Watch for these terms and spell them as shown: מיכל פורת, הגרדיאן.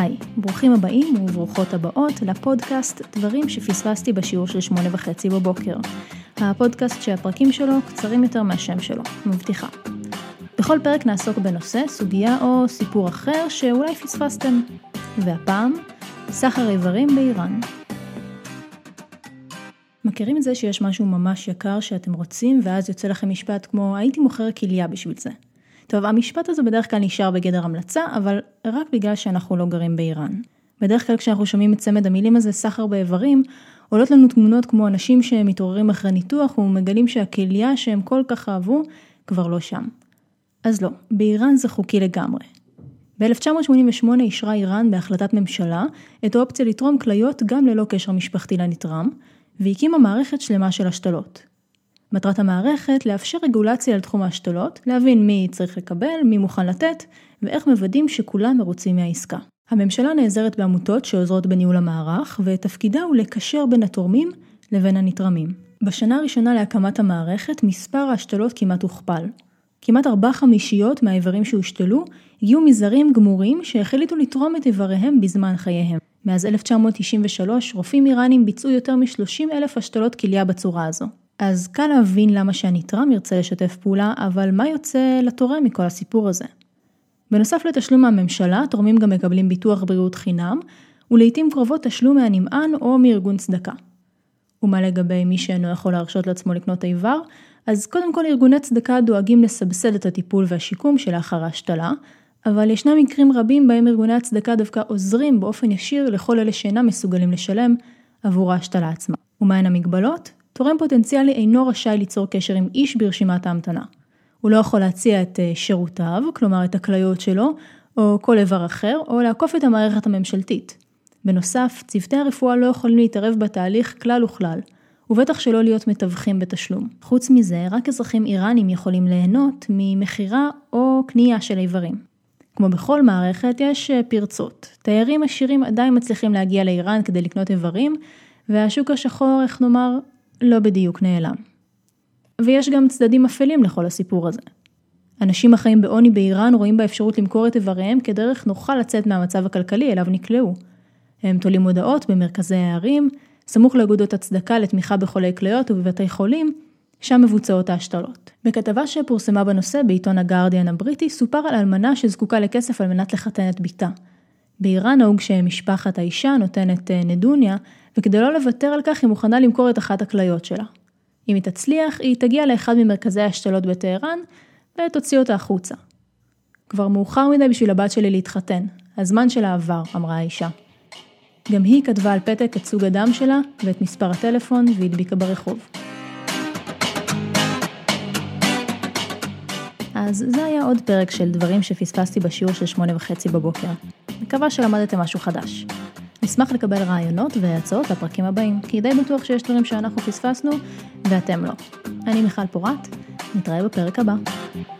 היי, ברוכים הבאים וברוכות הבאות לפודקאסט דברים שפספסתי בשיעור של 8:30 בבוקר. הפודקאסט שהפרקים שלו קצרים יותר מהשם שלו, מבטיחה. בכל פרק נעסוק בנושא, סוגיה או סיפור אחר שאולי פספסתם. והפעם, סחר איברים באיראן. מכירים את זה שיש משהו ממש יקר שאתם רוצים ואז יוצא לכם משפט כמו הייתי מוכר כליה בשביל זה. טוב, המשפט הזה בדרך כלל נשאר בגדר המלצה, אבל רק בגלל שאנחנו לא גרים באיראן. בדרך כלל כשאנחנו שומעים את צמד המילים הזה, סחר באיברים, עולות לנו תמונות כמו אנשים שמתעוררים אחרי ניתוח ומגלים שהכליה שהם כל כך אהבו כבר לא שם. אז לא, באיראן זה חוקי לגמרי. ב-1988 אישרה איראן בהחלטת ממשלה את האופציה לתרום כליות גם ללא קשר משפחתי לנתרם, והקימה מערכת שלמה של השתלות. מטרת המערכת לאפשר רגולציה על תחום ההשתלות, להבין מי צריך לקבל, מי מוכן לתת, ואיך מוודאים שכולם מרוצים מהעסקה. הממשלה נעזרת בעמותות שעוזרות בניהול המערך, ותפקידה הוא לקשר בין התורמים לבין הנתרמים. בשנה הראשונה להקמת המערכת, מספר ההשתלות כמעט הוכפל. כמעט 4/5 מהאיברים שהושתלו הגיעו מזרים גמורים שהחליטו לתרום את איבריהם בזמן חייהם. מאז 1993, רופאים איראנים ביצעו יותר מ-30,000 השתלות כליה בצורה הזו. אז קל להבין למה שהנתרם ירצה לשתף פעולה, אבל מה יוצא לתורם מכל הסיפור הזה? בנוסף לתשלום מהממשלה, תורמים גם מקבלים ביטוח בריאות חינם, ולעיתים קרובות תשלום מהנמען או מארגון צדקה. ומה לגבי מי שאינו יכול להרשות לעצמו לקנות איבר? אז קודם כל ארגוני צדקה דואגים לסבסד את הטיפול והשיקום שלאחר ההשתלה, אבל ישנם מקרים רבים בהם ארגוני הצדקה דווקא עוזרים באופן ישיר לכל אלה שאינם מסוגלים לשלם עבור ההשתלה עצמה. ומהן המגבלות? תורם פוטנציאלי אינו רשאי ליצור קשר עם איש ברשימת ההמתנה. הוא לא יכול להציע את שירותיו, כלומר את הכליות שלו, או כל איבר אחר, או לעקוף את המערכת הממשלתית. בנוסף, צוותי הרפואה לא יכולים להתערב בתהליך כלל וכלל, ובטח שלא להיות מתווכים בתשלום. חוץ מזה, רק אזרחים איראנים יכולים ליהנות ממחירה או קנייה של איברים. כמו בכל מערכת, יש פרצות. תיירים עשירים עדיין מצליחים להגיע לאיראן כדי לקנות איברים, והשוק השחור, איך נאמר, לא בדיוק נעלם. ויש גם צדדים אפלים לכל הסיפור הזה. אנשים החיים בעוני באיראן רואים באפשרות למכור את איבריהם כדרך נוחה לצאת מהמצב הכלכלי אליו נקלעו. הם תולים מודעות במרכזי הערים, סמוך לאגודות הצדקה לתמיכה בחולי כליות ובבתי חולים, שם מבוצעות ההשתלות. בכתבה שפורסמה בנושא בעיתון הגרדיאן הבריטי, סופר על אלמנה שזקוקה לכסף על מנת לחתן את ביתה. באיראן נהוג שמשפחת האישה נותנת נדוניה, וכדי לא לוותר על כך היא מוכנה למכור את אחת הכליות שלה. אם היא תצליח, היא תגיע לאחד ממרכזי ההשתלות בטהרן, ותוציא אותה החוצה. כבר מאוחר מדי בשביל הבת שלי להתחתן, הזמן שלה עבר, אמרה האישה. גם היא כתבה על פתק את סוג הדם שלה ואת מספר הטלפון והדביקה ברחוב. אז זה היה עוד פרק של דברים שפספסתי בשיעור של 8:30 בבוקר. מקווה שלמדתם משהו חדש. נשמח לקבל רעיונות והצעות לפרקים הבאים, כי די בטוח שיש דברים שאנחנו פספסנו ואתם לא. אני מיכל פורת, נתראה בפרק הבא.